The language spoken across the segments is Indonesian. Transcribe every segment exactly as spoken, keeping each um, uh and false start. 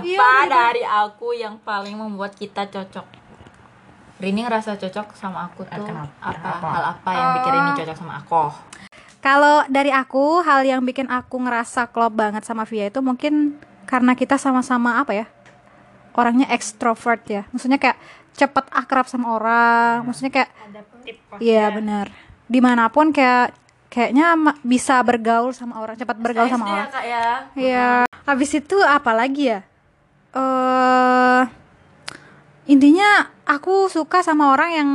apa dari aku yang paling membuat kita cocok? Rini ngerasa cocok sama aku tuh kenapa? Apa? Apa? Hal apa yang bikin Rini cocok sama aku? Kalau dari aku, hal yang bikin aku ngerasa klop banget sama Via itu mungkin karena kita sama-sama apa ya? Orangnya ekstrovert ya. Maksudnya kayak cepet akrab sama orang. Ya. Maksudnya kayak iya benar. Dimanapun kayak kayaknya bisa bergaul sama orang, cepat bergaul sama orang. Iya. Ya. Habis itu apa lagi ya? Eh uh, Intinya aku suka sama orang yang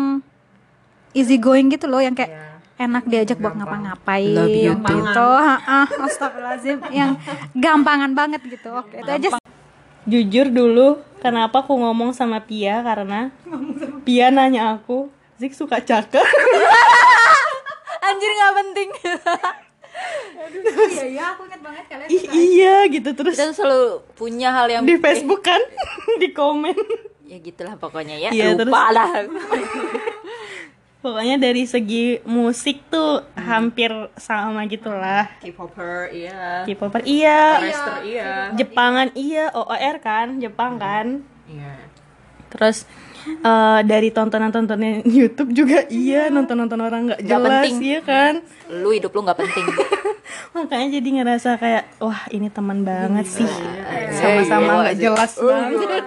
easy going gitu loh, yang kayak yeah. enak diajak buat ngapa-ngapain gitu. Heeh, astagfirullahalazim, yang gampangan banget gitu. Oke, itu aja. Jujur dulu, kenapa aku ngomong sama Pia karena Pia nanya aku, "Zik suka cakep?" Anjir enggak penting. Aduh, terus, iya ya, aku ingat banget kalian suka. Iya gitu terus. Dan selalu punya hal yang di Facebook eh. kan, di komen. Ya gitulah pokoknya ya, ya lupa terus, lah pokoknya dari segi musik tuh hmm. hampir sama gitulah. K-popper iya, K-popper iya, K-popper iya, Jepangan iya, O O R kan, Jepang hmm. kan iya. Terus uh, dari tontonan-tontonan YouTube juga iya, nonton-nonton orang gak jelas iya kan. Lu hidup lu gak penting. Makanya jadi ngerasa kayak, wah ini teman banget sih, sama-sama gak jelas banget.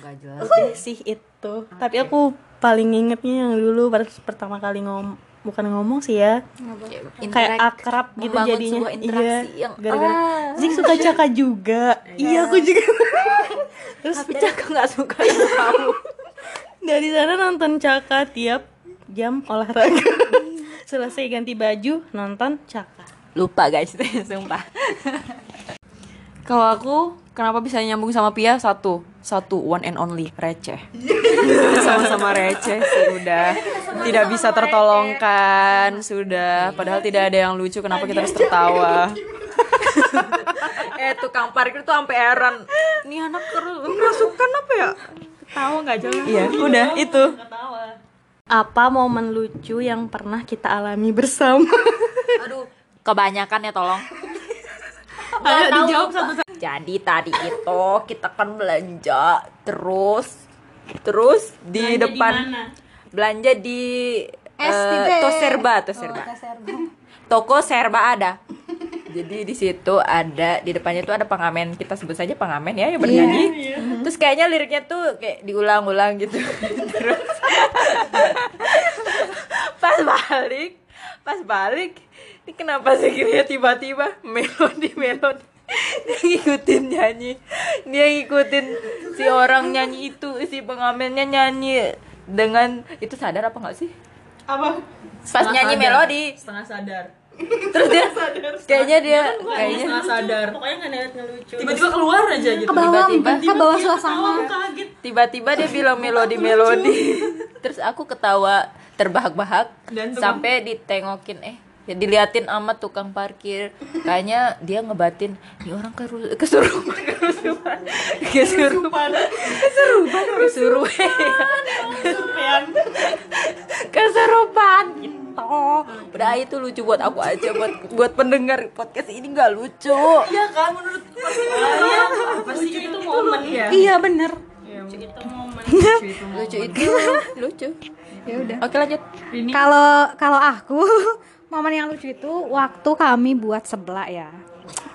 Gak jelas deh sih itu, okay. Tapi aku paling ingetnya yang dulu pas pertama kali ngom bukan ngomong sih ya, interact, kayak akrab gitu jadinya, iya, yang... gara-gara ah. Zik suka Caka juga, iya aku juga, terus Caka nggak suka sama kamu, dari sana nonton Caka tiap jam olahraga, selesai ganti baju nonton Caka, lupa guys, sumpah. Kalau aku kenapa bisa nyambung sama Pia? Satu, satu one and only, receh. Sama-sama receh sih udah. Tidak bisa tertolongkan, sudah. Padahal tidak ada yang lucu, kenapa kita harus tertawa? Eh tukang parkir tuh sampai heran. Nih anak kerasukan apa ya? Ketawa nggak jalan? Iya, udah itu. Apa momen lucu yang pernah kita alami bersama? Aduh, kebanyakan ya tolong. Ayo dijawab satu-satu. Jadi tadi itu kita kan belanja terus terus di belanja depan di belanja di uh, Toserba, Toserba. Oh, toko serba ada. Jadi di situ ada di depannya itu ada pengamen, kita sebut saja pengamen ya yang bernyanyi. Yeah, yeah. Terus kayaknya liriknya tuh kayak diulang-ulang gitu. Terus pas balik, pas balik, ini kenapa sih kira tiba-tiba melodi-melodi dia ngikutin nyanyi, dia ngikutin si orang nyanyi itu, si pengamennya nyanyi dengan itu sadar apa nggak sih? Apa? Pas setengah nyanyi sadar, melodi setengah sadar. Terus dia sadar, kayaknya dia setengah kayaknya setengah sadar. Pokoknya nggak niat ngelucu. Tiba-tiba keluar aja gitu. Tiba-tiba ke bawah suasana. Tiba-tiba dia bilang melodi-melodi. Terus aku ketawa terbahak-bahak sampai ditengokin eh. Ya, diliatin sama tukang parkir, kayaknya dia ngebatin ini orang keru- kesurupan kesurupan kesurupan kesurupan kesurupan kesurupan gitu. Udah itu lucu buat aku aja, buat buat pendengar podcast ini nggak lucu. Iya kan menurut kalian lucu itu momen ya? Iya bener. Lucu itu momen. Lucu itu lucu. Ya udah. Oke lanjut. Kalau kalau aku momen yang lucu itu waktu kami buat seblak ya.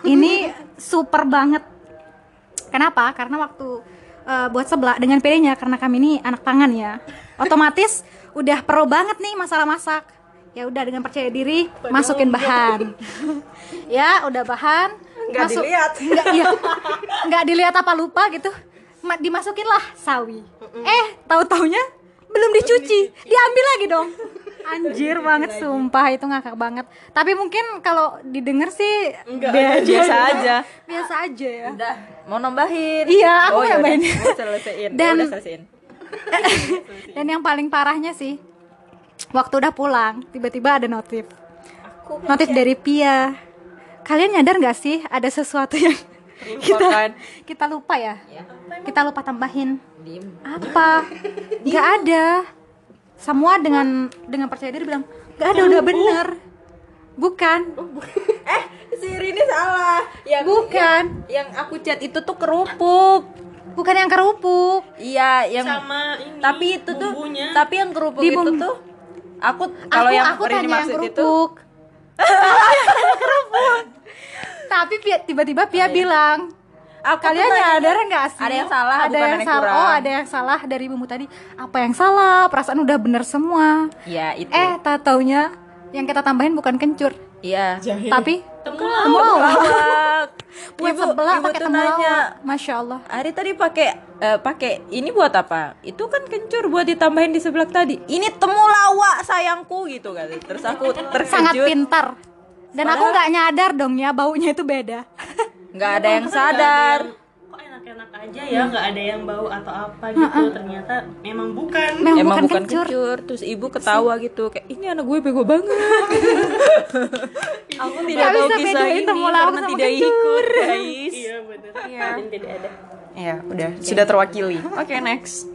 Ini super banget. Kenapa? Karena waktu uh, buat seblak dengan pedenya, karena kami ini anak tangan ya. Otomatis udah pro banget nih masalah masak. Ya udah dengan percaya diri Padahal masukin bahan. Ya, udah bahan, enggak masuk, dilihat. Enggak iya. Enggak dilihat apa lupa gitu. Dimasukin lah sawi. Eh, tahu-taunya belum dicuci. Diambil lagi dong. Anjir banget sumpah itu ngakak banget. Tapi mungkin kalau didengar sih enggak, biasa, biasa aja. Biasa aja ya. Udah, mau nambahin. Iya, aku oh, nambahin. Selesaiin. Dan, udah selesaiin. Dan yang paling parahnya sih waktu udah pulang, tiba-tiba ada notif. Notif dari Pia. Kalian nyadar enggak sih ada sesuatu yang Lupakan. kita kita lupa ya? Ya. Kita lupa tambahin. Dim. Apa? Enggak ada. Semua dengan dengan percaya diri bilang, gak ada, udah bener. Bukan. Eh, si Rini salah. Yang bukan. Yang, yang aku cat itu tuh kerupuk. Bukan yang kerupuk. Iya, yang sama ini. Tapi itu bumbunya. Tuh, tapi yang kerupuk di itu tuh aku kalau yang aku Rini maksud yang itu kerupuk. Tapi tiba-tiba Pia bilang, oh, kalian nyadar nggak sih? Ada yang salah, ada yang salah. Oh, ada yang salah dari bumbu tadi. Apa yang salah? Perasaan udah bener semua. Ya itu. Eh, tak taunya yang kita tambahin bukan kencur. Iya. Jahil. Tapi temulawak. Temulawak. Buat sebelah pakai temulawak. Masya Allah. Ari tadi pakai uh, pakai ini buat apa? Itu kan kencur buat ditambahin di sebelah tadi. Ini temulawak sayangku gitu kan. Terus aku terkejut. Sangat pintar. Dan padahal aku nggak nyadar dong ya baunya itu beda. Nggak ada yang sadar ada yang, kok enak-enak aja ya, nggak ada yang bau atau apa gitu. uh-uh. Ternyata memang bukan memang, memang bukan kencur. kencur Terus ibu ketawa gitu kayak ini anak gue bego banget. Aku tidak tahu kisah ini karena tidak ikut, guys. Iya benar ya. Dan tidak ada ya udah okay. Sudah terwakili. Oke okay, next.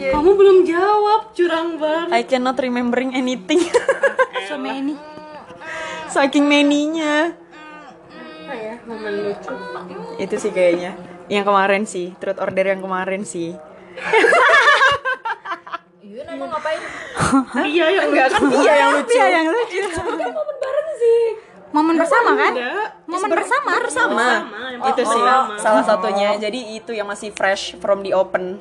Yeah. Kamu belum jawab, curang banget. I cannot remembering anything. So many, saking many-nya. Ya, momen lucu. Itu sih kayaknya. Yang kemarin sih, truth order yang kemarin sih. Iya, mau ngapain? Iya, yang enggak kan dia yang lucu. Dia yang lucu. Kan momen bareng sih. Momen bersama kan? Momen bersama. Bersama. Itu sih salah satunya. Jadi itu yang masih fresh from the open.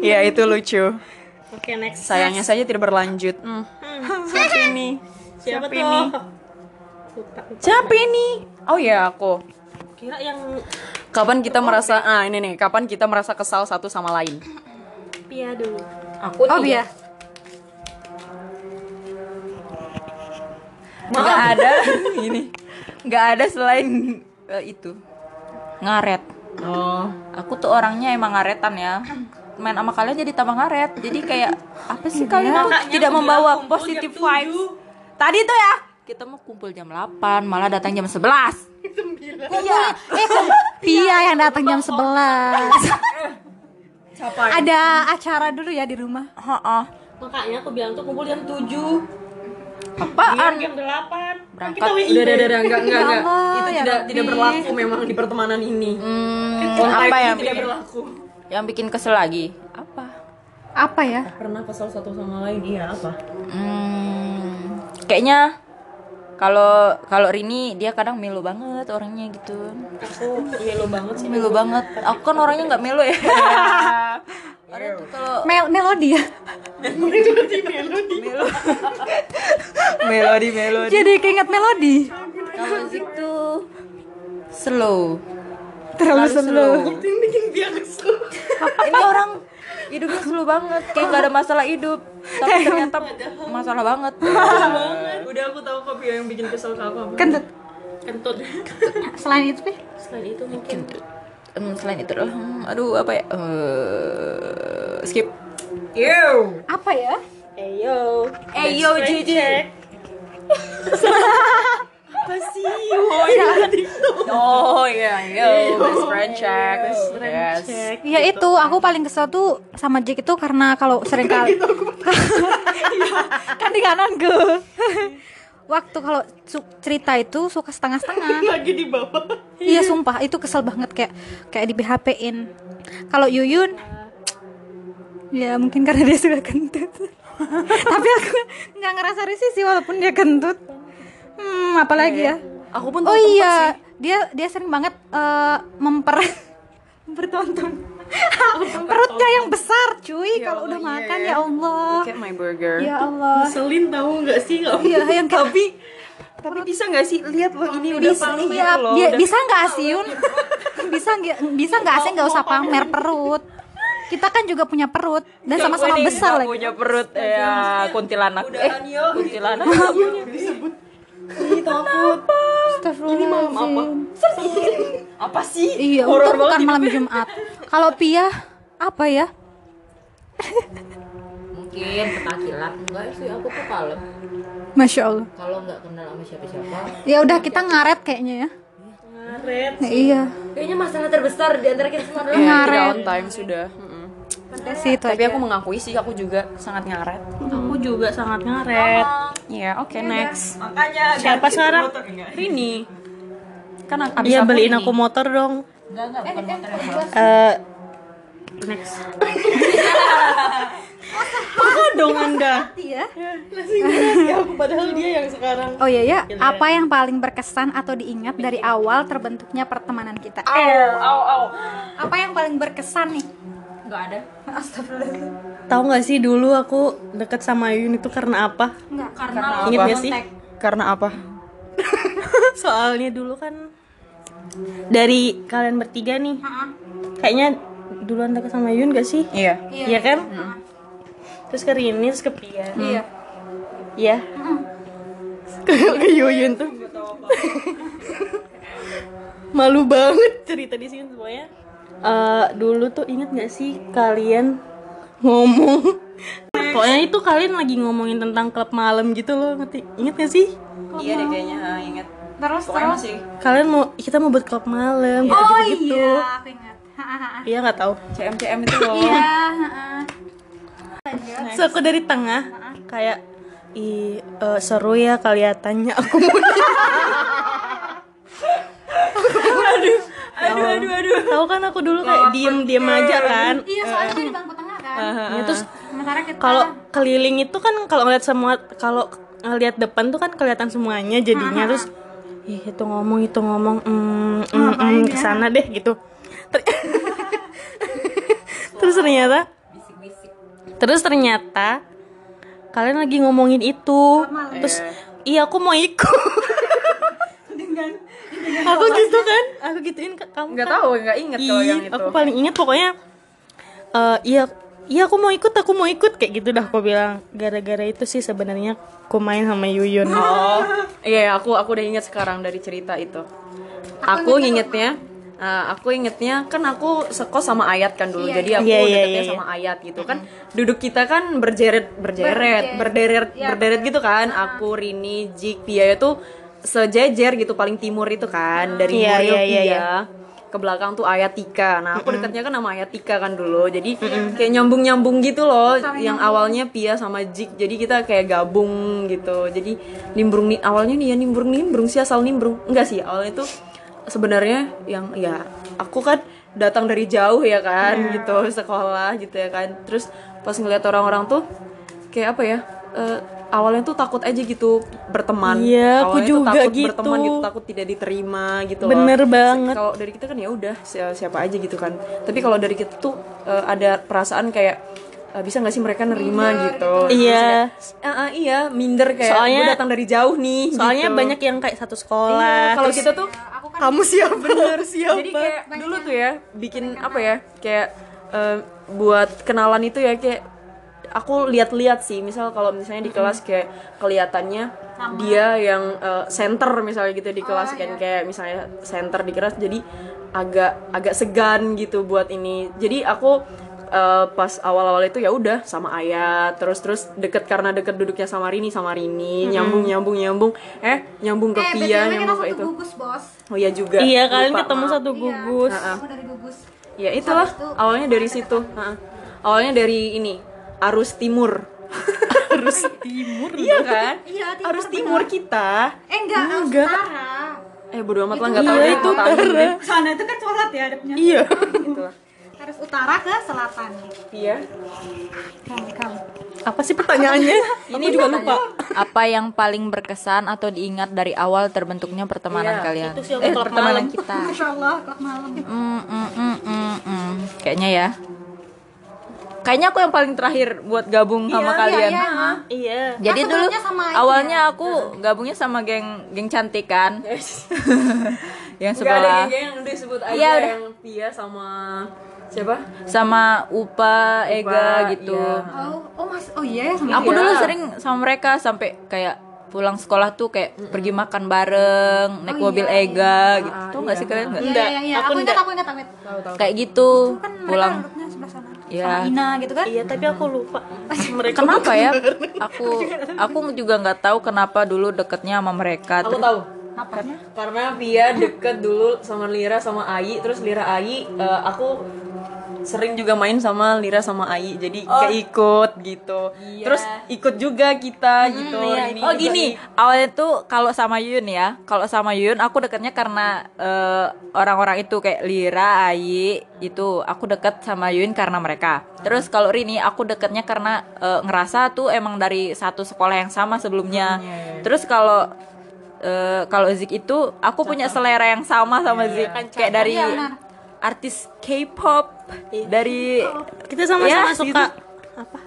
Iya, itu lucu. Oke, next. Sayangnya saja tidak berlanjut. Hmm. Sini. Siapa ini? Siapa ini? Oh ya aku. Kira yang kapan kita merasa okay. Ah ini nih, kapan kita merasa kesal satu sama lain? Pia dulu. Aku oh, Pia. Enggak ada ini. Enggak ada selain uh, itu. Ngaret. Oh, aku tuh orangnya emang ngaretan ya. Main sama kalian jadi tambah ngaret. Jadi kayak apa sih kalian tuh tidak membawa positive vibes. Tadi tuh ya, kita mau kumpul jam delapan, malah datang jam sebelas. sembilan. Iya, eh Pia yang datang jam sebelas. Ada acara dulu ya di rumah. Heeh. Makanya aku bilang tuh kumpul jam tujuh. Apaan? jam delapan. Berangkat. Udah, udah, udah, enggak, enggak, enggak. Itu ya tidak, tidak berlaku memang di pertemanan ini. Hmm, apa yang tidak berlaku? Yang bikin kesel lagi? Apa? Apa ya? Pernah kesel satu sama lain, iya apa? Hmm. Kayaknya kalau kalau Rini dia kadang melo banget orangnya gitu. Aku melo banget sih. Melo banget. Aku kan orangnya nggak melo ya. Orang tuh kalau mel melodi ya. melodi melodi. melodi melodi. Jadi keinget melodi. Kalau musik tuh slow. Terlalu slow. Bikin bikin biasa. Ini orang hidupnya slow banget, kayak nggak ada masalah hidup. Tapi ternyata masalah banget. Udah aku tahu kopi yang bikin kesel apa. Kentut. Kentut. Selain itu nih? Selain itu mungkin. Um, selain itu loh. Hmm, aduh apa ya? Uh, skip. Ew. Apa ya? Eyo. Eyo Gigi. Apa sih? Oh iya. Oh iya, yo, best friend check. Yes. Ya itu, aku paling kesel tuh sama Jack itu karena kalau sering kali kan di kanan gue. Waktu kalau cerita itu suka setengah-setengah. Lagi di bawah. Iya sumpah, itu kesel banget kayak kayak di B H P-in. Kalau Yuyun ya mungkin karena dia suka kentut. Tapi aku nggak ngerasa risih sih walaupun dia kentut. Hmm, apalagi ya? Aku pun oh iya, sih. dia dia sering banget uh, memper bertonton perutnya yang besar, cuy. Ya kalau udah yeah. makan ya Allah. Look at my burger. Ya Allah. Ngeselin tahu nggak sih nggak? Iya yang tapi tapi bisa nggak sih lihat loh ini udah paling ya, loh. Dia, udah bisa nggak sih Yun? Bisa nggak bisa nggak sih nggak usah pamer perut. Kita kan juga punya perut dan gak sama-sama besar lagi. Punya perut ya kuntilanak. Eh kuntilanak. Disebut ini takut. Ini malam apa? Apa sih? Iya, horor banget. Bukan malam Jumat. Kalau Pia apa ya? Mungkin peta kilat. Enggak sih, aku tuh kalem. Masya Allah. Kalau enggak kenal sama siapa-siapa. Ya udah kita ngaret kayaknya ya. Ngaret. Ya, iya. Kayaknya masalah terbesar di antara kita semua adalah ngaret. Down time sudah. Heeh. Tapi aku mengakui sih aku juga sangat ngaret. Aku juga sangat ngaret. Iya, oke, next. Makanya siapa sekarang? Rini. Kan abis dia beliin aku motor dong. Enggak, enggak, bukan motor yang next. Apa dong Anda? Ya. Ya, padahal dia yang sekarang. Oh iya ya. Apa yang paling berkesan atau diingat dari awal terbentuknya pertemanan kita? Eh, au au. Apa yang paling berkesan nih? Enggak ada. Astagfirullah. Tahu enggak sih dulu aku deket sama Yun itu karena apa? Enggak, karena ingat enggak sih? Karena apa? Soalnya dulu kan dari kalian bertiga nih. Uh-huh. Kayaknya duluan deket sama Yun gak sih? Iya. Iya, iya kan? Uh-huh. Terus ke Rini, terus ke Pia. Hmm. Iya. Iya. Uh-huh. Ke Yuyun tuh. Malu banget cerita di sini semuanya. Uh, dulu tuh inget gak sih kalian ngomong? Pokoknya itu kalian lagi ngomongin tentang klub malam gitu loh, ngerti? Inget gak sih? Klub iya deh kayaknya, uh, inget. Terus terus sih. Kalian mau kita mau buat klub malam gitu-gitu. Oh gitu, iya, gitu. Aku ingat. Iya enggak tahu. C M C M itu loh. Iya, heeh. So, aku dari tengah kayak i uh, seru ya kelihatannya aku mau. aduh, aduh, aduh, aduh. Tahu kan aku dulu kayak diem-diem aja kan? Iya, soalnya di bangku tengah kan. Uh-huh. Ya, terus sementara kita kalau keliling itu kan kalau ngeliat semua kalau ngeliat depan tuh kan kelihatan semuanya jadinya. Terus ih, itu ngomong itu ngomong mm, mm, mm, ke sana deh gitu. Ter- terus ternyata terus ternyata kalian lagi ngomongin itu. Terus iya aku mau ikut. dengan, dengan aku gitu kan, aku gituin kamu nggak kan? Tahu nggak inget kalau yang itu. Aku paling inget pokoknya uh, iya iya aku mau ikut aku mau ikut kayak gitu dah aku bilang. Gara-gara itu sih sebenarnya aku main sama Yuyun. Oh iya yeah, aku aku udah inget sekarang dari cerita itu. Aku, aku ingetnya uh, aku ingetnya kan aku sekos sama Ayat kan dulu. Yeah, jadi aku yeah, deketnya yeah, yeah. sama Ayat gitu kan. Duduk kita kan berjeret berjeret berderet yeah, berderet yeah. gitu kan. Uh-huh. Aku Rini Jik Pia itu sejajar gitu paling timur itu kan. Dari yeah, Muril yeah, Pia yeah, yeah. ke belakang tuh Ayatika. Nah, aku dekatnya kan sama Ayatika kan dulu. Jadi mm-mm. kayak nyambung-nyambung gitu loh. Sampai yang nyambung. Awalnya Pia sama Jik. Jadi kita kayak gabung gitu. Jadi nimbrung nih awalnya nih ya nimbrung-nimbrung sih asal nimbrung. Enggak sih, awalnya tuh sebenarnya yang ya aku kan datang dari jauh ya kan yeah. gitu, sekolah gitu ya kan. Terus pas ngeliat orang-orang tuh kayak apa ya? Uh, awalnya tuh takut aja gitu berteman. Iya, awalnya aku juga takut gitu. Berteman gitu, takut tidak diterima gitu. Bener loh. Banget. Kalau dari kita kan ya udah siapa aja gitu kan. Tapi kalau dari kita tuh uh, ada perasaan kayak uh, bisa nggak sih mereka nerima minder, gitu. Iya. Kayak, uh, uh, iya, minder kayak. Soalnya gue datang dari jauh nih. Soalnya gitu. Banyak yang kayak satu sekolah. Iya, kalau kita tuh ya, kan kamu siapa? Bener siapa? Jadi kayak dulu tuh ya bikin apa ya kayak uh, buat kenalan itu ya kayak. Aku lihat-lihat sih, misal kalau misalnya di kelas kayak kelihatannya sama. Dia yang uh, center misalnya gitu di kelas oh, kan iya. Kayak misalnya center di kelas jadi agak agak segan gitu buat ini. Jadi aku uh, pas awal-awal itu ya udah sama Ayat, terus-terus deket karena deket duduknya sama Rini sama Rini, mm-hmm. nyambung-nyambung-nyambung eh nyambung ke eh, Pia, nyambung ke itu. Gugus, bos. Oh iya juga. Iya, kalian lupa, ketemu maaf. Satu gugus. Iya, ketemu dari gugus. Ya itulah awalnya dari situ. Nah, awalnya dari ini. Arus timur. Arus timur. Iya kan? Iya, timur. Arus timur bener. Kita. Eh enggak, arus utara. Eh bodo amat lah enggak tahu itu utara. Sana itu kan colat ya adepnya. Iya, gitu lah. Arus utara ke selatan. Iya. Kamu. Apa sih pertanyaannya? Ini juga lupa. Apa yang paling berkesan atau diingat dari awal terbentuknya pertemanan iya, kalian? Itu sih eh, pertemanan malam. Kita. Masyaallah, klub malam. Mm, mm, mm, mm, mm. Kayaknya ya. Kayaknya aku yang paling terakhir buat gabung iya, sama kalian. Iya. iya. Jadi nah, dulu awalnya iya. aku gabungnya sama geng geng cantik kan. Yes. yang sebelah. Enggak ada geng yang udah disebut aja iya, yang Pia sama siapa? Sama Upa, Upa Ega gitu. Iya. Oh, oh Mas. Oh iya sama. Aku iya. dulu sering sama mereka sampai kayak pulang sekolah tuh kayak mm-hmm. pergi makan bareng, oh, naik iya, mobil iya. Ega ah, gitu. Tuh enggak iya. sih kalian enggak? Iya, iya, iya. Aku ingat, aku ingat, aku ingat. Kayak gitu kan pulang. Ya. Sama Ina gitu kan? Iya, tapi aku lupa. Mereka kenapa ya? Aku aku juga enggak tahu kenapa dulu deketnya sama mereka. Aku terus, tahu. Kenapa? Karena Pia deket dulu sama Lira sama Ayi, terus Lira Ayi uh, aku sering juga main sama Lira sama Ai, jadi oh. kayak ikut gitu. Iya. Terus ikut juga kita hmm, gitu. Iya, ini, oh gini, ini. Awalnya tuh kalau sama Yuyun ya, kalau sama Yuyun aku dekatnya karena uh, orang-orang itu kayak Lira, Ai itu aku dekat sama Yuyun karena mereka. Terus kalau Rini aku dekatnya karena uh, ngerasa tuh emang dari satu sekolah yang sama sebelumnya. Hmm, iya, iya. Terus kalau Uh, kalau Zik itu aku Cata. punya selera yang sama sama yeah. Zik kayak dari ya, artis K-pop yeah. dari oh. kita sama-sama ya, suka gitu. Apa?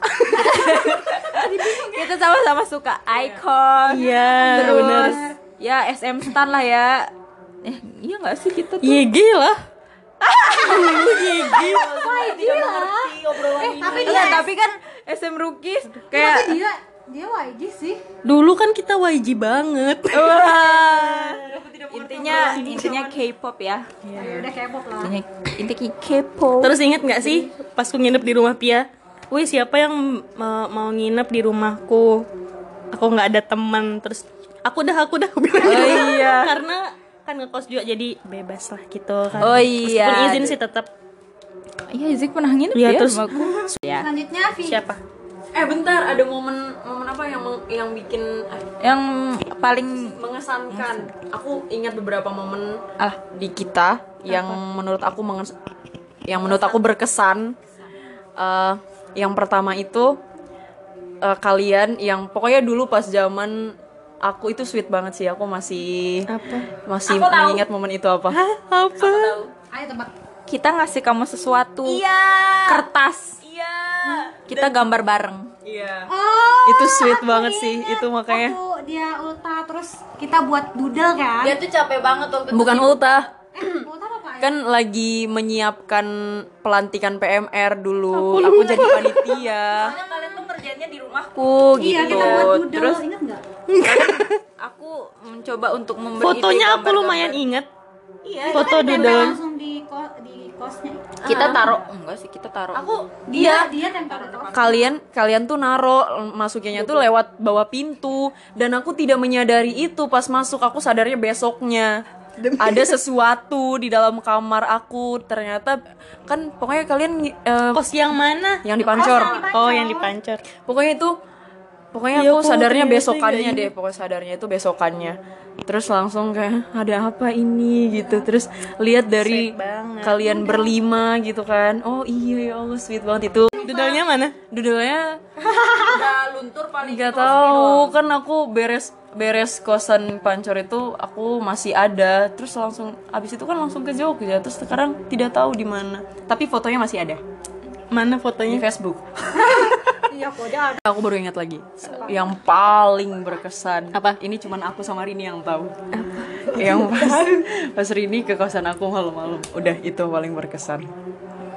Kita sama-sama suka Icon yeah. terus bener. Ya S M Stan lah ya eh iya nggak sih kita tuh Y G lah. Tapi dia tapi kan S M Rookies kayak dia Y G sih. Dulu kan kita Y G banget. Wah. Intinya intinya K-pop ya. Iya. Yeah. Udah K-pop lah. Intinya intinya K-pop. Terus inget nggak sih pas ku nginep di rumah Pia? Wih siapa yang mau, mau nginep di rumahku? Aku nggak ada teman. Terus aku dah aku dah bilang. Oh iya. Karena kan ngekos juga jadi bebas lah gitu kan. Oh iya. Meskipun izin sih tetap. Iya Zik pernah nginep ya, ya terus rumahku. Ya. Selanjutnya Vi. Siapa? Eh bentar, ada momen momen apa yang meng, yang bikin yang paling mengesankan. mengesankan. Aku ingat beberapa momen ah di kita apa? yang menurut aku menges, yang menurut aku berkesan. Uh, yang pertama itu uh, kalian yang pokoknya dulu pas zaman aku itu sweet banget sih. Aku masih apa? masih aku mengingat tahu. momen itu apa? Hah, apa? Ayo tebak. Kita ngasih kamu sesuatu. Iya. Kertas. Kita dan gambar bareng. Iya. Oh, itu sweet banget sih. Itu makanya. Aku dia ulta terus kita buat doodle kan. Dia tuh capek banget waktu itu. Bukan ulta. Eh, ulta apa ya? Kan lagi menyiapkan pelantikan P M R dulu. Aku, aku jadi panitia. Soalnya kalian tuh kerjanya di rumahku gitu. Iya, kita buat doodle. Terus ingat enggak? Aku mencoba untuk memberi fotonya aku lumayan inget. Iya, foto kan doodle langsung di ko, di kosnya. Kita taruh enggak sih, kita taruh. Aku dia dia, dia tempel di kos. Kalian kalian tuh naruh masukinnya tuh lewat bawah pintu dan aku tidak menyadari itu pas masuk, aku sadarnya besoknya. Ada sesuatu di dalam kamar aku. Ternyata kan pokoknya kalian uh, kos yang mana? Yang di Pancor. Oh, yang di Pancor. Pokoknya itu Pokoknya ya, aku sadarnya besokannya deh, pokoknya sadarnya itu besokannya. Terus langsung kayak ada apa ini gitu. Terus lihat dari kalian berlima gitu kan. Oh iya ya Allah sweet banget itu. Dudulnya mana? Dudulnya udah luntur paling. Gak tahu kan aku beres beres kosan Pancor itu aku masih ada. Terus langsung abis itu kan langsung ke Jogja. Terus sekarang tidak tahu di mana. Tapi fotonya masih ada. Mana fotonya? Di Facebook. Aku baru ingat lagi yang paling berkesan. Apa? Ini cuman aku sama Rini yang tahu. Yang pas, pas Rini ke kosan aku malam-malam. Udah itu paling berkesan.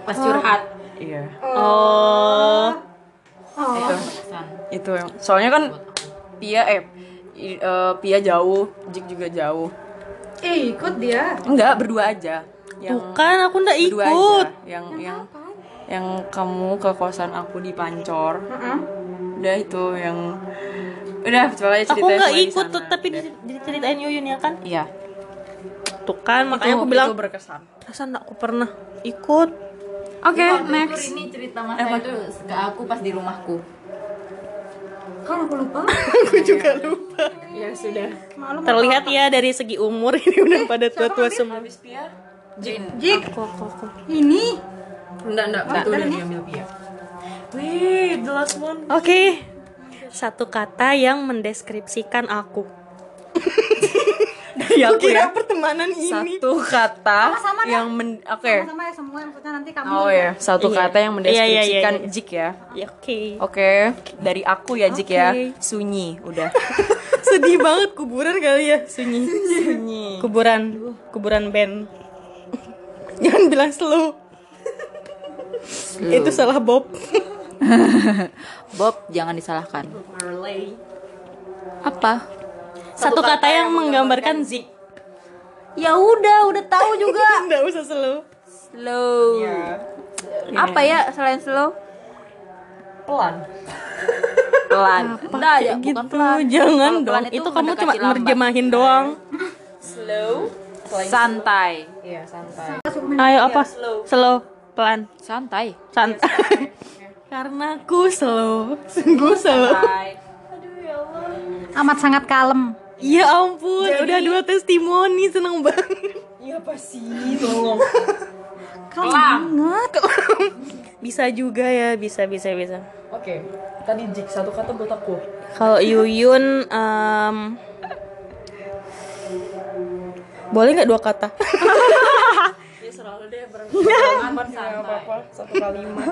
Pas curhat. Iya. Oh. Oh. Itu. Itu yang. Soalnya kan Pia eh Pia jauh, Jik juga jauh. Eh ikut dia? Enggak, berdua aja. Yang bukan, aku enggak ikut. Yang yang yang kamu ke kosan aku di Pancor, uh-huh. udah itu yang udah coba ceritain. Aku nggak ikut tuh, tapi diceritain Yuyun ya kan? Iya. Tuh kan, makanya itu, aku bilang berkesan. Perasaan aku pernah ikut. Oke, okay, next. Ini cerita masa eh, itu ke aku pas di rumahku. Kan aku lupa. Aku juga lupa. Ya sudah. Malu, terlihat ya dari segi umur ini udah eh, pada tua-tua semua. Habis Pia? Jik. Jik. Aku, aku, aku. Ini. Enggak, enggak, oh, betul udah diambil Pia. Wih, the last one. Oke, okay. Satu kata yang mendeskripsikan aku. Dari aku kira ya? Pertemanan ini. Satu kata sama-sama yang men- oke okay. Sama-sama ya semua, maksudnya nanti kamu. Oh ya, satu iya. kata yang mendeskripsikan iya, iya, iya. Jik ya, ya oke okay. Oke, okay. Dari aku ya Jik okay. ya. Sunyi, udah. Sedih banget, kuburan kali ya. Sunyi Sunyi Kuburan, kuburan band. Jangan bilang slow. Slow. Itu salah Bob. Bob jangan disalahkan. Apa? Satu, Satu kata, kata yang menggambarkan Zik. Ya udah, udah tahu juga. Enggak usah slow. Slow. Yeah. Apa ya selain slow? Pelan. Pelan. Enggak aja gitu. Bukan pelan. Jangan kalau pelan dong. Itu, itu kamu cuma nerjemahin doang. Slow. Selain santai. Iya, santai. Ayo apa? Slow. Slow. pelan, santai, santai. Karena ku slow, sungguh slow. Aduh ya Allah. Amat sangat kalem. Ya ampun, jadi, udah dua testimoni, seneng banget. Iya apa sih, tolong. Kalem banget. Bisa juga ya, bisa, bisa, bisa. Oke, okay. Tadi Jik satu kata buat aku. Kalau Yuyun, um, boleh nggak dua kata? Dia selalu deh beranggapan santai. Satu kalimat.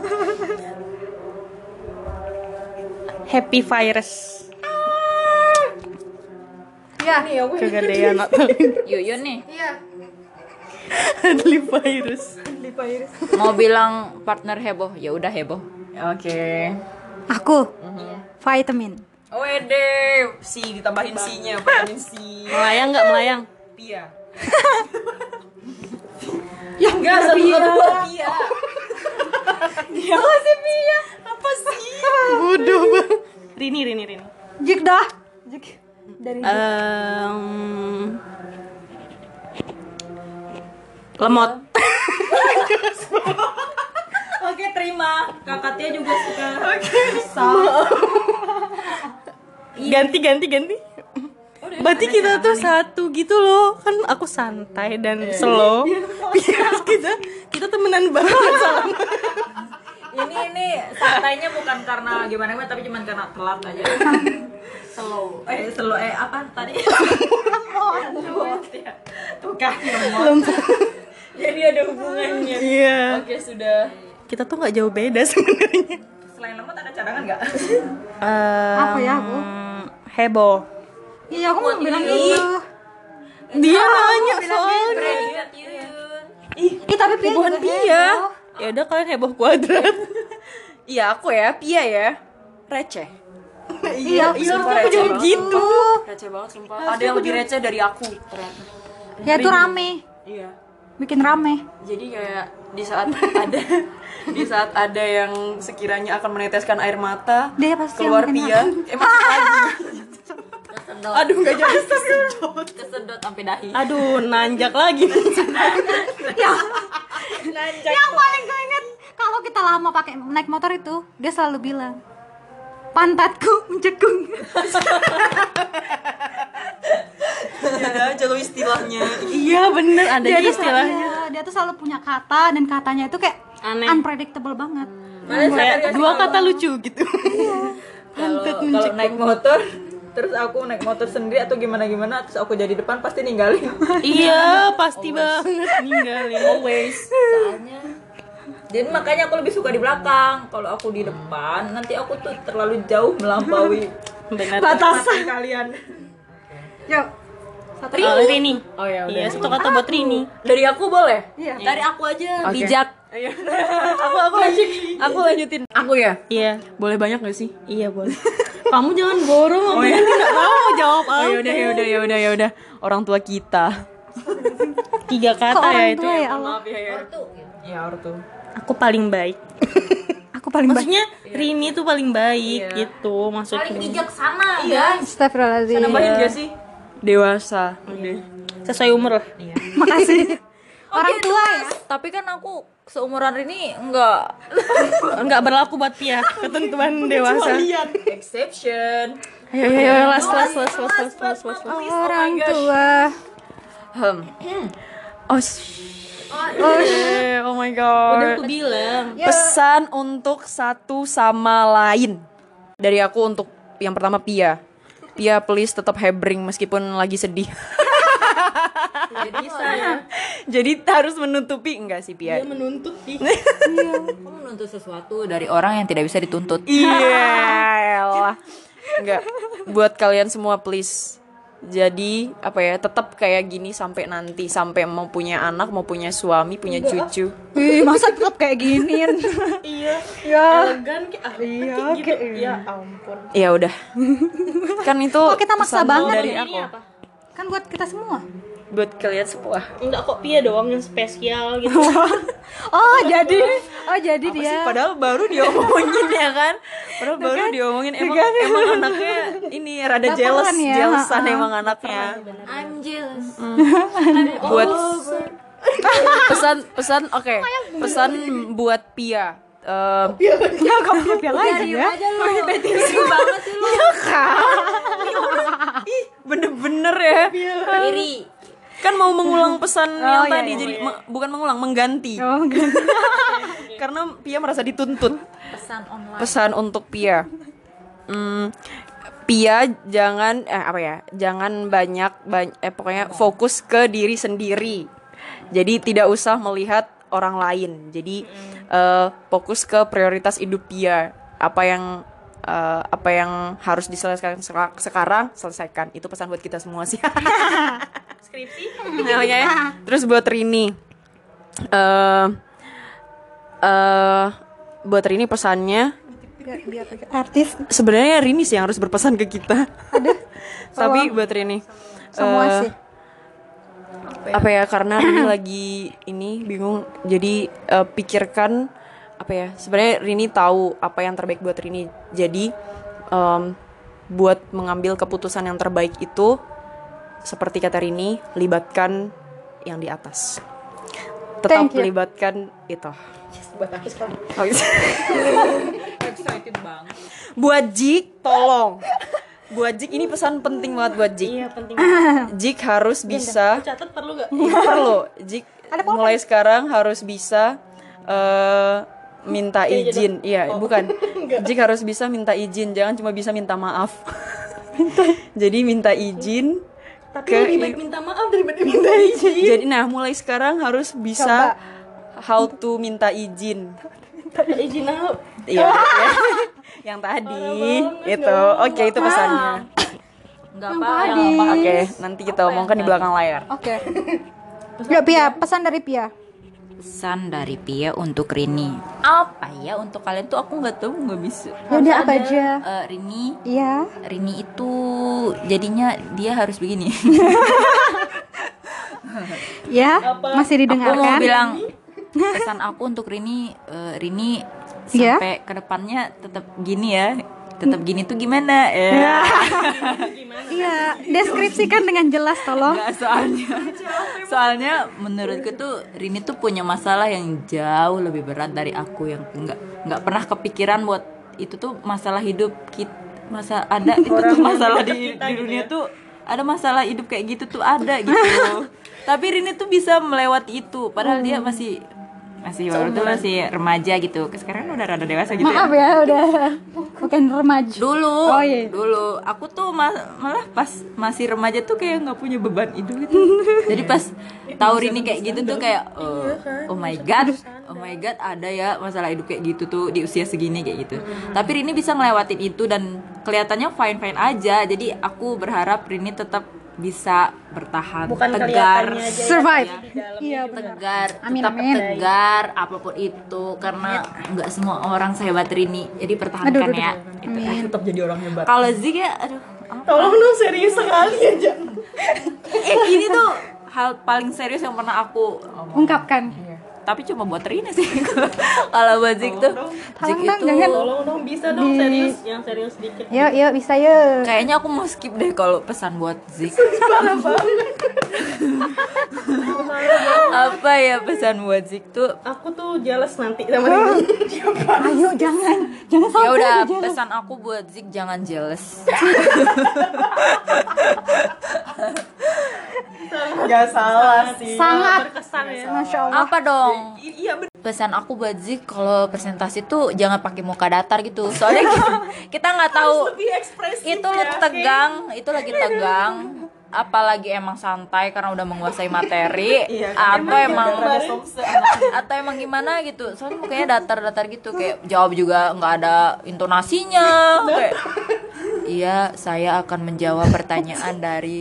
Happy virus. Ya, nih aku kegedean atau Yuyun nih. Iya. Adli virus. Adli virus. Mau bilang partner heboh, ya udah heboh. Oke. Okay. Aku. Uh-huh. Vitamin. O E D, si ditambahin C-nya, vitamin C. Melayang enggak melayang? Pia. Ya enggak satu dua Pia. Dia masih Pia. Apa sih? Bodoh banget. Rini, Rini, Rini. Jik dah. Jik. Dari um, lemot. Oke, terima. Kakaknya juga suka. Oke. Ganti ganti ganti. Berarti kita tuh satu gitu loh. Kan aku santai dan slow. Biar kita kita temenan banget sama. Ini ini santainya bukan karena gimana gimana tapi cuma karena telat aja. Slow. Eh slow eh apa tadi? Lemot. Tukang lemot. Jadi ada hubungannya. Iya. Oke, sudah. Kita tuh enggak jauh beda sebenarnya. Selain lemot ada cadangan enggak? Um, apa ya aku? Heboh. Iya, aku mau bilang itu. Dia nanya soalnya. Ih, tapi pilihan dia. Ya udah kalian heboh kuadrat. Iya aku ya, Pia ya. Receh. Iya, iya aku juga gitu. Receh banget sumpah. Ada yang lebih receh dari aku ternyata. Ya itu rame. Iya. Bikin rame. Jadi kayak di saat ada di saat ada yang sekiranya akan meneteskan air mata, dia pasti keluar Pia. Eh masuk lagi. Kesedot. Aduh enggak jadi kesedot. Kesedot sampai dahi. Aduh, nanjak lagi. Ya. Lanjak yang tuh. Paling gue inget kalau kita lama pakai naik motor itu dia selalu bilang pantatku mencekung. Ada jatuh istilahnya. Iya bener ada dia istilahnya. Tuh, dia tuh selalu punya kata dan katanya itu kayak aneh, unpredictable banget. Hmm. Kayak dua kata lucu gitu. Pantatku mencekung. Kalau naik motor terus aku naik motor sendiri atau gimana-gimana terus aku jadi depan pasti ninggalin. Iya pasti always banget ninggalin always soalnya. Jadi makanya aku lebih suka di belakang. Kalau aku di depan nanti aku tuh terlalu jauh melampaui batasan kalian. Yuk Satria oh, Rini. Oh ya udah. Iya satu kata buat Rini. Dari aku boleh? Iya. Dari aku aja okay. Bijak. aku aku lanjut. Aku lanjutin. Aku ya? Iya. Boleh banyak enggak sih? Iya, boleh. Kamu jangan borong, oh, ya. Tidak mau jawab aku. Oh, yaudah, yaudah, yaudah, yaudah. Orang tua kita. Tiga kata ya itu. Tua, ya, maaf ya, ya. Ortu. Ya, ortu. Aku paling baik. Aku paling baik. Maksudnya iya. Rini tuh paling baik iya. Gitu maksudnya. Paling bijaksana, iya. Guys. Astagfirullahaladzim. Nambahin enggak sih? Dewasa. Iya. Sesuai umur lah. Iya. Makasih. Orang okay, tua ya. Tapi kan aku seumuran Rini enggak enggak berlaku buat Pia ketentuan dewasa. Exception. Ayo ayo last last last last last last. Orang tua. Hmm. Oh. Oh my god. Udah aku bilang. Pesan untuk satu sama lain. Dari aku untuk yang pertama Pia. Pia please tetap hebring meskipun lagi sedih. Jadi saya jadi harus menutupi enggak sih Pia? Dia menuntut sih. Iya. Kamu menuntut sesuatu dari orang yang tidak bisa dituntut. Iyalah. Enggak. Buat kalian semua please. Jadi apa ya? Tetap kayak gini sampai nanti, sampai mau punya anak, mau punya suami, punya enggak. Cucu. Ih, masa tetap kayak giniin. Iya. Ya. Elegan kayak iya, gitu. Ya ampun. Ya udah. Kan itu kok kita maksa banget dari aku. Kan buat kita semua. Buat kalian semua. Enggak kok Pia doang yang spesial gitu. Oh, jadi oh jadi apa dia. Sih, padahal baru diomongin ya kan. Padahal baru kan? Diomongin emang kan? Emang anaknya ini rada jealous, ya? Jealousan uh, emang anaknya. I'm jealous. Mm. I'm buat Pesan pesan oke. Okay. Pesan buat Pia. Uh, ya kamu punya Pia lagi ya. Betisi banget lu. Ya kan. Ih, bener-bener ya. Iri. Kan mau mengulang pesan oh, yang iya, tadi iya, jadi iya. Me- bukan mengulang mengganti. Oh, mengganti. Karena Pia merasa dituntut. Pesan online. Pesan untuk Pia. Hmm, Pia jangan eh, apa ya? Jangan banyak, banyak eh pokoknya fokus ke diri sendiri. Jadi tidak usah melihat orang lain. Jadi mm. uh, fokus ke prioritas hidup Pia. Apa yang uh, apa yang harus diselesaikan sekarang, selesaikan. Itu pesan buat kita semua sih. Skripsi. Nah, ya. Terus buat Rini. Uh, uh, buat Rini pesannya Biar, biar, biar. Artis sebenarnya Rini sih yang harus berpesan ke kita. Ada. Tapi buat Rini semua uh, sih. Apa ya, karena Rini lagi ini bingung. Jadi uh, pikirkan apa ya? Sebenarnya Rini tahu apa yang terbaik buat Rini. Jadi um, buat mengambil keputusan yang terbaik itu seperti kata Rini, libatkan yang di atas. Tetap libatkan itu. Yes, buat aku sekarang. Oh, yes. Excited banget. Buat Jik, tolong. Buat Jik ini pesan penting banget buat Jik. Iya, penting banget. Jik harus bisa. Catat perlu enggak? Perlu. Jik mulai sekarang harus bisa uh, minta izin. Iya, oh. bukan. Jik harus bisa minta izin, jangan cuma bisa minta maaf. Jadi minta izin. Tapi ke, lebih baik minta maaf daripada minta izin. Jadi nah, mulai sekarang harus bisa coba. How to minta izin. Minta izin aku. Iya. Ya. Yang tadi oh, itu. Oke, okay, itu pesannya. Enggak apa-apa. Oke, okay, nanti kita apa omongkan di belakang layar. Oke. Okay. Ya, Pia, pesan dari Pia. Pesan dari Pia untuk Rini. Apa ya untuk kalian tuh aku nggak tahu, nggak bisa. Ya udah apa aja. Uh, Rini. Iya. Rini itu jadinya dia harus begini. Ya. Apa? Masih didengarkan. Aku mau bilang pesan aku untuk Rini. Uh, Rini sampai yeah. kedepannya tetap gini ya. Tetap gini tuh gimana? Iya. Yeah. Iya, deskripsikan dengan jelas tolong. Enggak, soalnya soalnya menurutku tuh Rini tuh punya masalah yang jauh lebih berat dari aku yang enggak enggak pernah kepikiran buat itu tuh masalah hidup kita. Masa ada itu tuh masalah di, di dunia tuh ada masalah hidup kayak gitu tuh ada gitu. Tapi Rini tuh bisa melewati itu padahal hmm. dia masih masih waktu itu masih remaja gitu. Sekarang udah rada dewasa gitu. Maaf ya, ya udah bukan remaja. Dulu, oh, iya. dulu aku tuh ma- malah pas masih remaja tuh kayak nggak punya beban hidup gitu. Jadi pas tahu Rini kayak gitu tuh kayak oh, oh my god, oh my god ada ya masalah hidup kayak gitu tuh di usia segini kayak gitu. Tapi Rini bisa ngelewatin itu dan kelihatannya fine fine aja. Jadi aku berharap Rini tetap bisa bertahan, bukan tegar, survive, ya, tegar, amin, tetap amin. tegar apapun itu karena nggak semua orang sehebat Rini, jadi pertahankan aduh, aduh, ya, aduh, aduh, aduh. Tetap jadi orang hebat. Kalau Zik ya, aduh, tolong dong serius sekali aja. Eh ini tuh hal paling serius yang pernah aku ungkapkan. Tapi cuma buat Rina sih. Kalau buat Zik tuh Zik itu tolong dong bisa dong di... serius. Yang serius dikit. Yuk yuk bisa yuk. Kayaknya aku mau skip deh kalau pesan buat Zik. Parah banget. Apa ya pesan buat Zik tuh? Aku tuh jealous nanti sama Rini. Ayo jangan. Jangan sampai. Ya udah pesan aku buat Zik jangan jealous. Gak salah sangat, sih. Sangat berkesan ya. Masya Allah. Apa dong? Pesan aku buat Zik kalau presentasi tuh jangan pakai muka datar gitu. Soalnya kita nggak tahu itu lu tegang, itu lagi tegang, apalagi emang santai karena udah menguasai materi atau emang atau emang gimana gitu. Soalnya mukanya datar-datar gitu kayak jawab juga nggak ada intonasinya. Kayak, iya, saya akan menjawab pertanyaan dari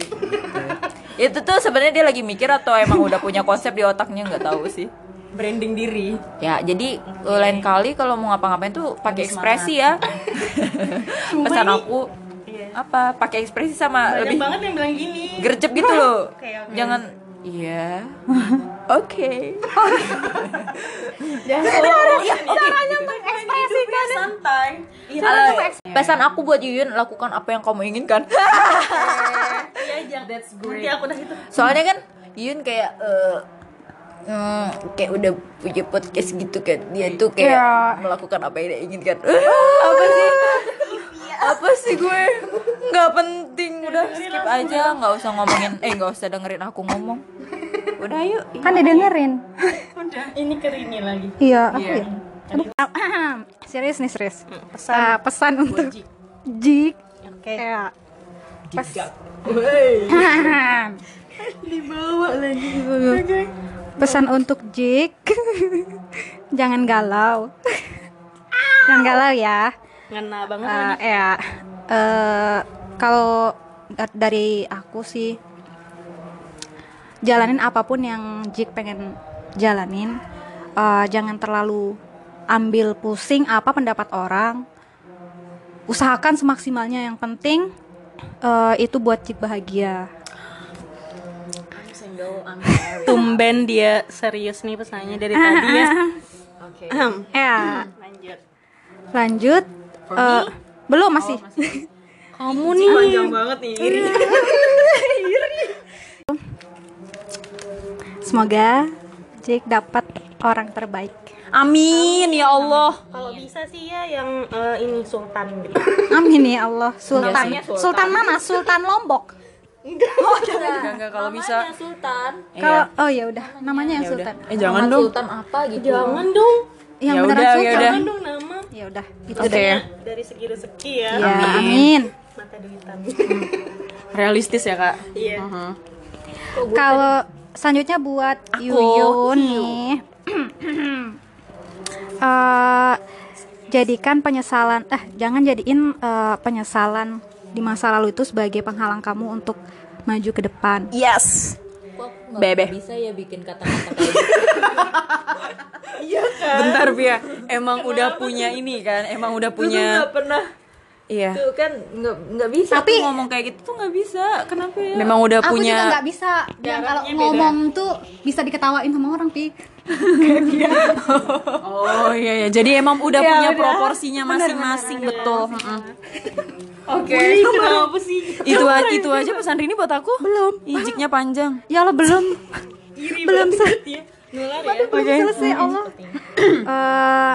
itu tuh sebenarnya dia lagi mikir atau emang udah punya konsep di otaknya nggak tahu sih. Branding diri. Ya, jadi okay. lain kali kalau mau ngapa-ngapain tuh pakai ekspresi ya. Pesan aku yeah. apa? Pakai ekspresi sama banyak lebih banget yang bilang gini. Gercep gitu loh. Okay, okay. Jangan iya. Oke. Jangan caranya mengekspresikan santai. Pesan aku buat Yuyun lakukan apa yang kamu inginkan. Iya, that's great. Nanti aku dah itu. Soalnya kan Yuyun kayak uh, uh, kayak udah punya podcast gitu kan, dia tuh kayak yeah. melakukan apa yang dia inginkan. Uh, apa sih? Apa sih gue? Nggak penting, udah skip aja, nggak usah ngomongin, eh nggak usah dengerin aku ngomong. Udah yuk. Kan udah dengerin. Udah. Ini kerini lagi. Iya. Iya. Serius nih serius. Pesan. Uh, pesan untuk Jik. Oke. Ya. Jijak. Woi. Dibawa lagi dibawa. Pesan untuk Jik. Jangan galau. Jangan galau ya. Ngena banget. Uh, ya. Uh, kalau dari aku sih, jalanin apapun yang Jik pengen jalanin. Uh, jangan terlalu ambil pusing apa pendapat orang. Usahakan semaksimalnya, yang penting Uh, itu buat Jik bahagia. I'm single, I'm married. Tumben dia serius nih pesannya dari tadi ya. Oke. Ya. Lanjut. Lanjut. Uh, belum masih. Oh, masih. Kamu nih. Panjang banget nih. Iri. Iri. Semoga Jik dapat orang terbaik. Amin ya Allah. Kalau bisa sih ya yang uh, ini Sultan gitu. Amin ya Allah. Sultan. Sultan. Sultan mana? Sultan Lombok. Enggak. Oh, enggak enggak kalau bisa. Namanya Sultan. Kalau oh ya udah, namanya yang Sultan. Eh jangan dong. Sultan apa gitu. Jangan dong. Yang benar Sultan. Jangan dong nama. Ya udah, itu deh. Dari segi rezeki ya. Amin. Mata duitan. Realistis ya, Kak? Iya. Kalau selanjutnya buat Yuyun nih. Uh, jadikan penyesalan eh jangan jadiin uh, penyesalan di masa lalu itu sebagai penghalang kamu untuk maju ke depan. Yes. Kok Bebe bisa ya bikin kata-kata kayak gitu? Iya kan? Bentar Bia, emang kenapa? Udah punya ini kan? Emang udah punya. Enggak pernah. Iya. Tuh kan enggak enggak bisa. Tapi tuh ngomong kayak gitu tuh enggak bisa. Kenapa ya? Memang udah aku punya. Aku juga enggak bisa. Dan kalau ngomong beda. Tuh bisa diketawain sama orang, Pi. Oh iya ya. Jadi emang udah ya, punya udah. Proporsinya masing-masing, bener, bener, bener, bener. Betul. Oke. Okay. Itu kenapa sih? Itu aja itu aja pesan Rini buat aku. Belum. Injiknya panjang. Ya lo belum. Belum selesai. Nular ya. Belum selesai Allah. Eh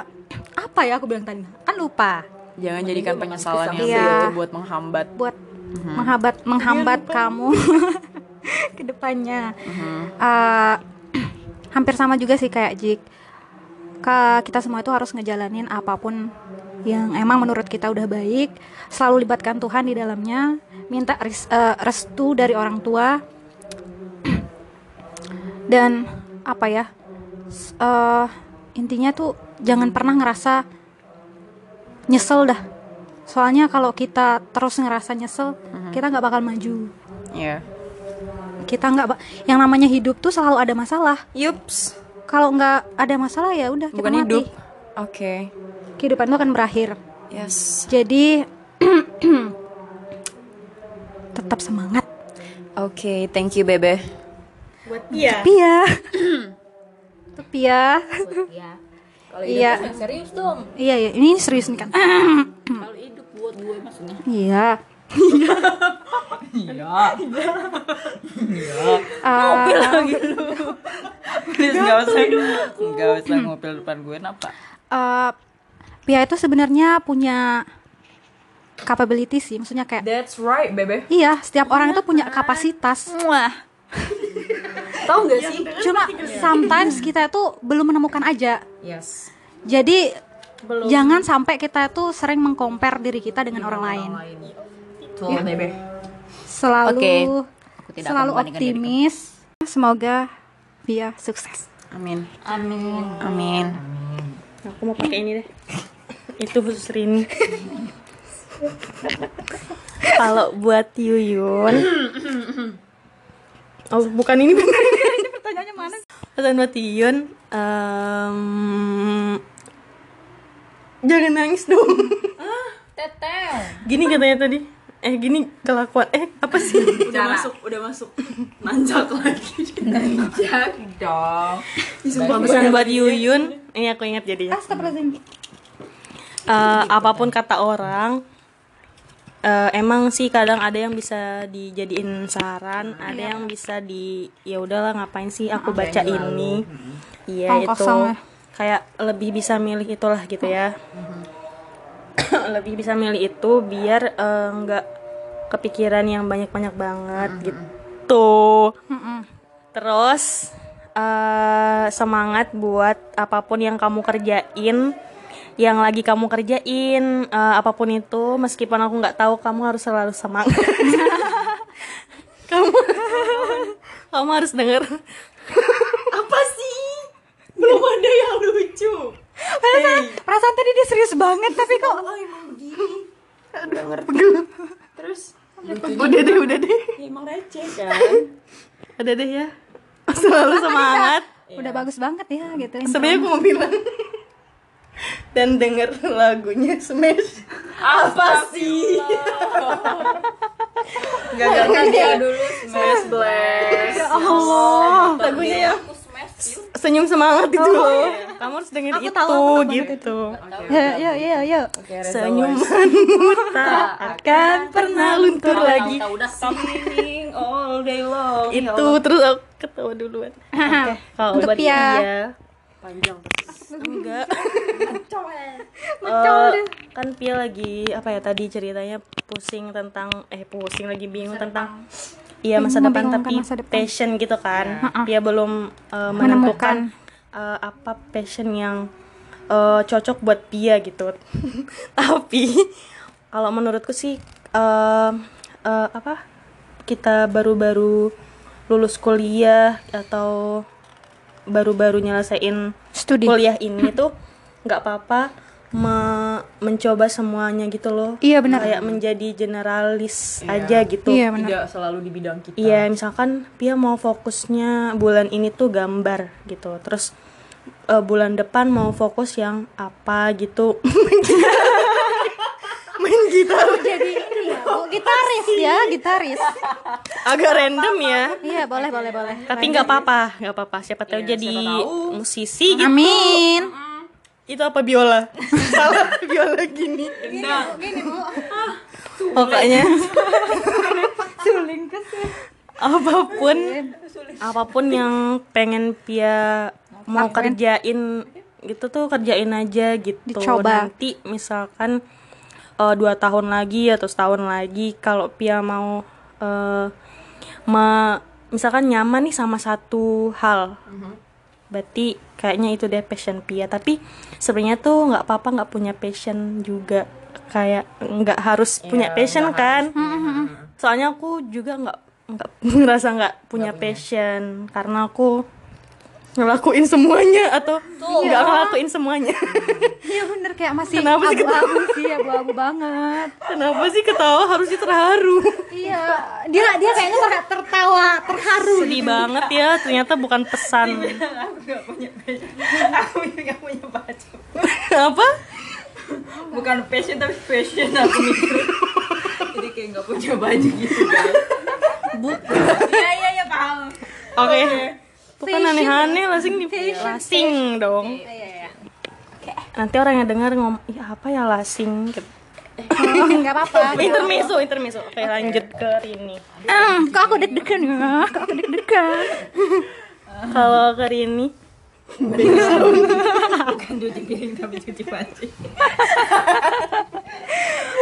apa ya aku bilang tadi? Kan lupa. Jangan mungkin jadikan penyesalan yang iya. itu buat menghambat buat mm-hmm. menghambat menghambat ya, kamu ke depannya. Mm-hmm. Uh, hampir sama juga sih kayak Jik. Ke, kita semua itu harus ngejalanin apapun yang emang menurut kita udah baik, selalu libatkan Tuhan di dalamnya, minta res, uh, restu dari orang tua. Dan apa ya? Uh, intinya tuh jangan pernah ngerasa nyesel dah, soalnya kalau kita terus ngerasa nyesel, mm-hmm. kita nggak bakal maju. Iya. Yeah. Kita nggak, ba- yang namanya hidup tuh selalu ada masalah. Yups. Kalau nggak ada masalah ya udah kita mati. Hidup. Oke. Okay. Kehidupan lo akan berakhir. Yes. Jadi tetap semangat. Oke, okay, thank you Bebe. Buat Pia. Pia. Itu Pia. Kalau iya. Hidup serius dong. Iya, iya, ini serius nih kan. Kalau hidup buat gue maksudnya. Iya. Iya. Iya. Iya. Ngopil lagi lu. Please enggak usah. Enggak usah ngopil depan gue napa. Uh, Pia itu sebenarnya punya capability sih, maksudnya kayak That's right, Bebe. Iya, setiap orang itu punya kapasitas. Wah. Tahu nggak sih? Cuma sometimes kita itu belum menemukan aja. Yes. Jadi belum. Jangan sampai kita itu sering mengcompare diri kita dengan orang, orang lain. lain. Itu ya. Bebe. Selalu okay. Aku tidak selalu optimis. Diriku. Semoga Pia sukses. Amin. Amin. Amin. Amin. Aku mau pakai ini deh. Itu khusus Rini. Kalau buat Yuyun. Oh, bukan ini benar. Ini pertanyaannya mana? Pesan buat Yuyun, um, jangan nangis dong. Ah, tetel. Gini katanya tadi. Eh, gini kelakuan. Eh, apa sih? Udah Cara. masuk, udah masuk. Nanjak lagi. Nanjak dong. Sumpah pesan buat Yuyun. Ini aku ingat jadinya. Astagfirullahaladzim. Uh, apapun kata orang, Uh, emang sih kadang ada yang bisa dijadiin saran, hmm, ada iya. yang bisa di ya udahlah ngapain sih aku okay, baca selalu. Ini iya hmm. itu kosong. Kayak lebih bisa milih itulah gitu ya. Hmm. Lebih bisa milih itu biar nggak uh, kepikiran yang banyak-banyak banget hmm. gitu. Hmm. Terus uh, semangat buat apapun yang kamu kerjain, yang lagi kamu kerjain, uh, apapun itu, meskipun aku nggak tahu, kamu harus selalu semangat. kamu kamu harus denger. Apa sih? Belum ada yang lucu. Perasaan, hey. perasaan tadi dia serius banget, tapi kok oh, emang begini. Udah ngerti. Terus udah deh, udah deh. Ya, emang receh kan. Udah deh ya. Selalu semangat. Udah bagus banget ya gitu. Sebenarnya aku mau bilang dan denger lagunya Smash. Apa sih? Enggak enggak dia dulu Smash Blast. Ya Allah, lagunya yang Senyum Semangat itu. Oh, iya. Kamu harus dengerin aku itu tahu, gitu. Yo yo yo. Senyumanmu tak akan pernah luntur lagi. Singing all day long. Itu terus aku ketawa duluan. Oke. Kalau buat dia panjang. Enggak. uh, kan Pia lagi apa ya tadi ceritanya pusing tentang eh pusing lagi bingung masa tentang depan. Iya masa depan tapi masa depan. Passion gitu kan. Yeah. Pia belum uh, menentukan, menentukan. Uh, apa passion yang uh, cocok buat Pia gitu. Tapi kalau menurutku sih uh, uh, apa kita baru-baru lulus kuliah atau baru-baru nyelesain studi kuliah ini tuh nggak apa-apa me- mencoba semuanya gitu loh. Iya benar. Kayak menjadi generalis iya. aja gitu. Iya, tidak selalu di bidang kita. Iya, misalkan Pia mau fokusnya bulan ini tuh gambar gitu. Terus uh, bulan depan mau fokus yang apa gitu. Main gitar. Jadi ini ya, mau gitaris ya, gitaris. Agak random ya. Iya, boleh boleh boleh. Tapi enggak apa-apa, enggak apa-apa. Siapa tahu iya, jadi siapa tahu. musisi gitu. Amin. Itu apa biola? Salah biola gini. Gendang. Gini, Bu. Pokoknya suling kesel. Apapun apapun yang pengen Pia mau kerjain gitu tuh kerjain aja gitu. Dicoba. Nanti misalkan Uh, dua tahun lagi atau setahun lagi kalau Pia mau uh, ma- misalkan nyaman nih sama satu hal mm-hmm. berarti kayaknya itu deh passion Pia. Tapi sebenarnya tuh nggak apa-apa nggak punya passion juga, kayak nggak harus yeah, punya passion kan mm-hmm. soalnya aku juga nggak nggak ngerasa nggak punya gak passion punya. Karena aku ngelakuin semuanya atau nggak ngelakuin semuanya. Iya bener, kayak masih kenapa abu-abu sih, abu-abu banget. Kenapa sih ketawa? Harusnya terharu. Iya, dia dia kayaknya ter- tertawa terharu. Sedih banget ya, ternyata bukan pesan. Aku nggak punya passion. Aku nggak punya passion. Apa? Bukan passion tapi fashion aku mikir. Jadi kayak nggak punya baju gitu guys. Bukan. Iya iya ya paham. Oke. Okay. Bukan aneh-aneh, lasing di lasing dong. Iya, iya. Oke. Nanti orang yang dengar ngomong, "Ih, apa ya lasing?" Enggak apa-apa. Intermiso, intermiso. Oke, okay, lanjut ke Rini. Ah, kok aku deg-degan ya? Kok aku deg-degan. Kalau ke Rini bukan cuci piring tapi cuci panci.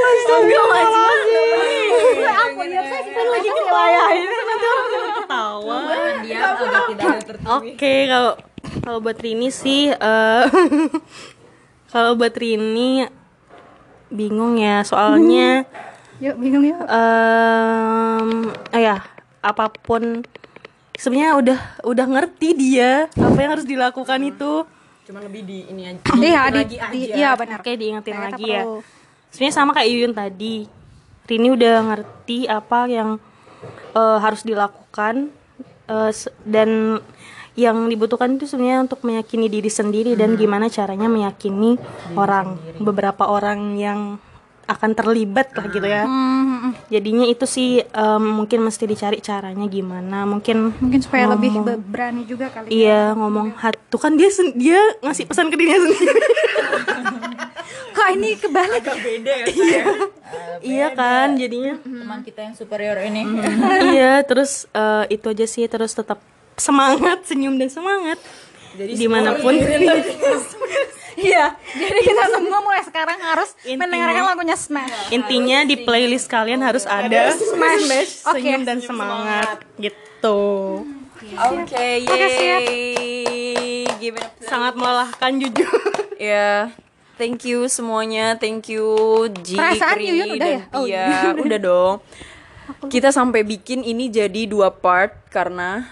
Astagfirullahaladzim. Aku lihat saya sebentar lagi kepayahin. Nanti orang ketawa. Dia agak tidak tertawa. Oke, kalau kalau buat Rini sih uh, kalau buat Rini bingung ya soalnya. Yuk bingung yuk. Um, eh ya apapun sebenarnya udah udah ngerti dia apa yang harus dilakukan hmm. itu, cuma lebih di ini aja iya di, lagi aja di, iya benar kayak diingetin ternyata lagi perlu. Ya sebenarnya sama kayak Yuyun tadi, Rini udah ngerti apa yang uh, harus dilakukan uh, dan yang dibutuhkan itu sebenarnya untuk meyakini diri sendiri hmm. dan gimana caranya meyakini diri orang sendiri. Beberapa orang yang akan terlibat lah gitu ya hmm. Mm-mm. Jadinya itu sih um, mungkin mesti dicari caranya gimana, mungkin mungkin supaya ngomong, lebih berani juga kali. Iya, ya. Ngomong hati tuh kan dia sen- dia ngasih pesan ke dirinya sendiri. Kok ini kebalik? Agak beda ya. Iya. Uh, iya kan, jadinya teman kita yang superior ini. Mm-hmm. Iya, terus uh, itu aja sih, terus tetap semangat, senyum dan semangat. Jadi dimanapun. Iya, jadi kita semua mulai sekarang harus intinya, mendengarkan lagunya Smash. Intinya di playlist kalian harus ada Smash, Smash senyum okay. dan semangat, semangat. Gitu. Oke, okay, yeay. Sangat melelahkan jujur. Ya, yeah. Thank you semuanya, thank you Ji, Kri, Yuyun, udah ya? Oh, iya, udah dong. Kita sampai bikin ini jadi dua part karena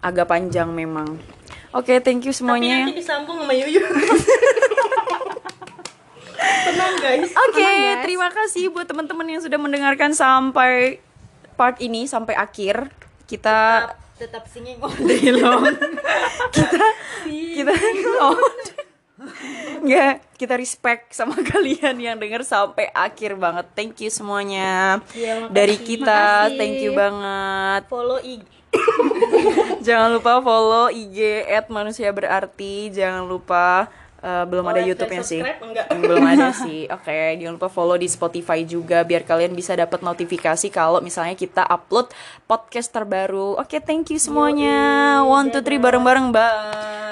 agak panjang memang. Oke, okay, thank you semuanya. Tapi nanti disambung sama Yuyu. Tenang guys. Oke, okay, terima kasih buat teman-teman yang sudah mendengarkan sampai part ini, sampai akhir. Kita tetap, tetap singing on the long. Kita kita on. Enggak, kita respect sama kalian yang denger sampai akhir banget. Thank you semuanya. Ya, dari kita, makasih. Thank you banget. Follow I G. Jangan lupa follow I G at manusia berarti. Jangan lupa uh, belum follow ada YouTube-nya sih. Belum ada sih. Oke, okay. Jangan lupa follow di Spotify juga biar kalian bisa dapat notifikasi kalau misalnya kita upload podcast terbaru. Oke, okay, thank you semuanya. one two three bareng-bareng. Bye.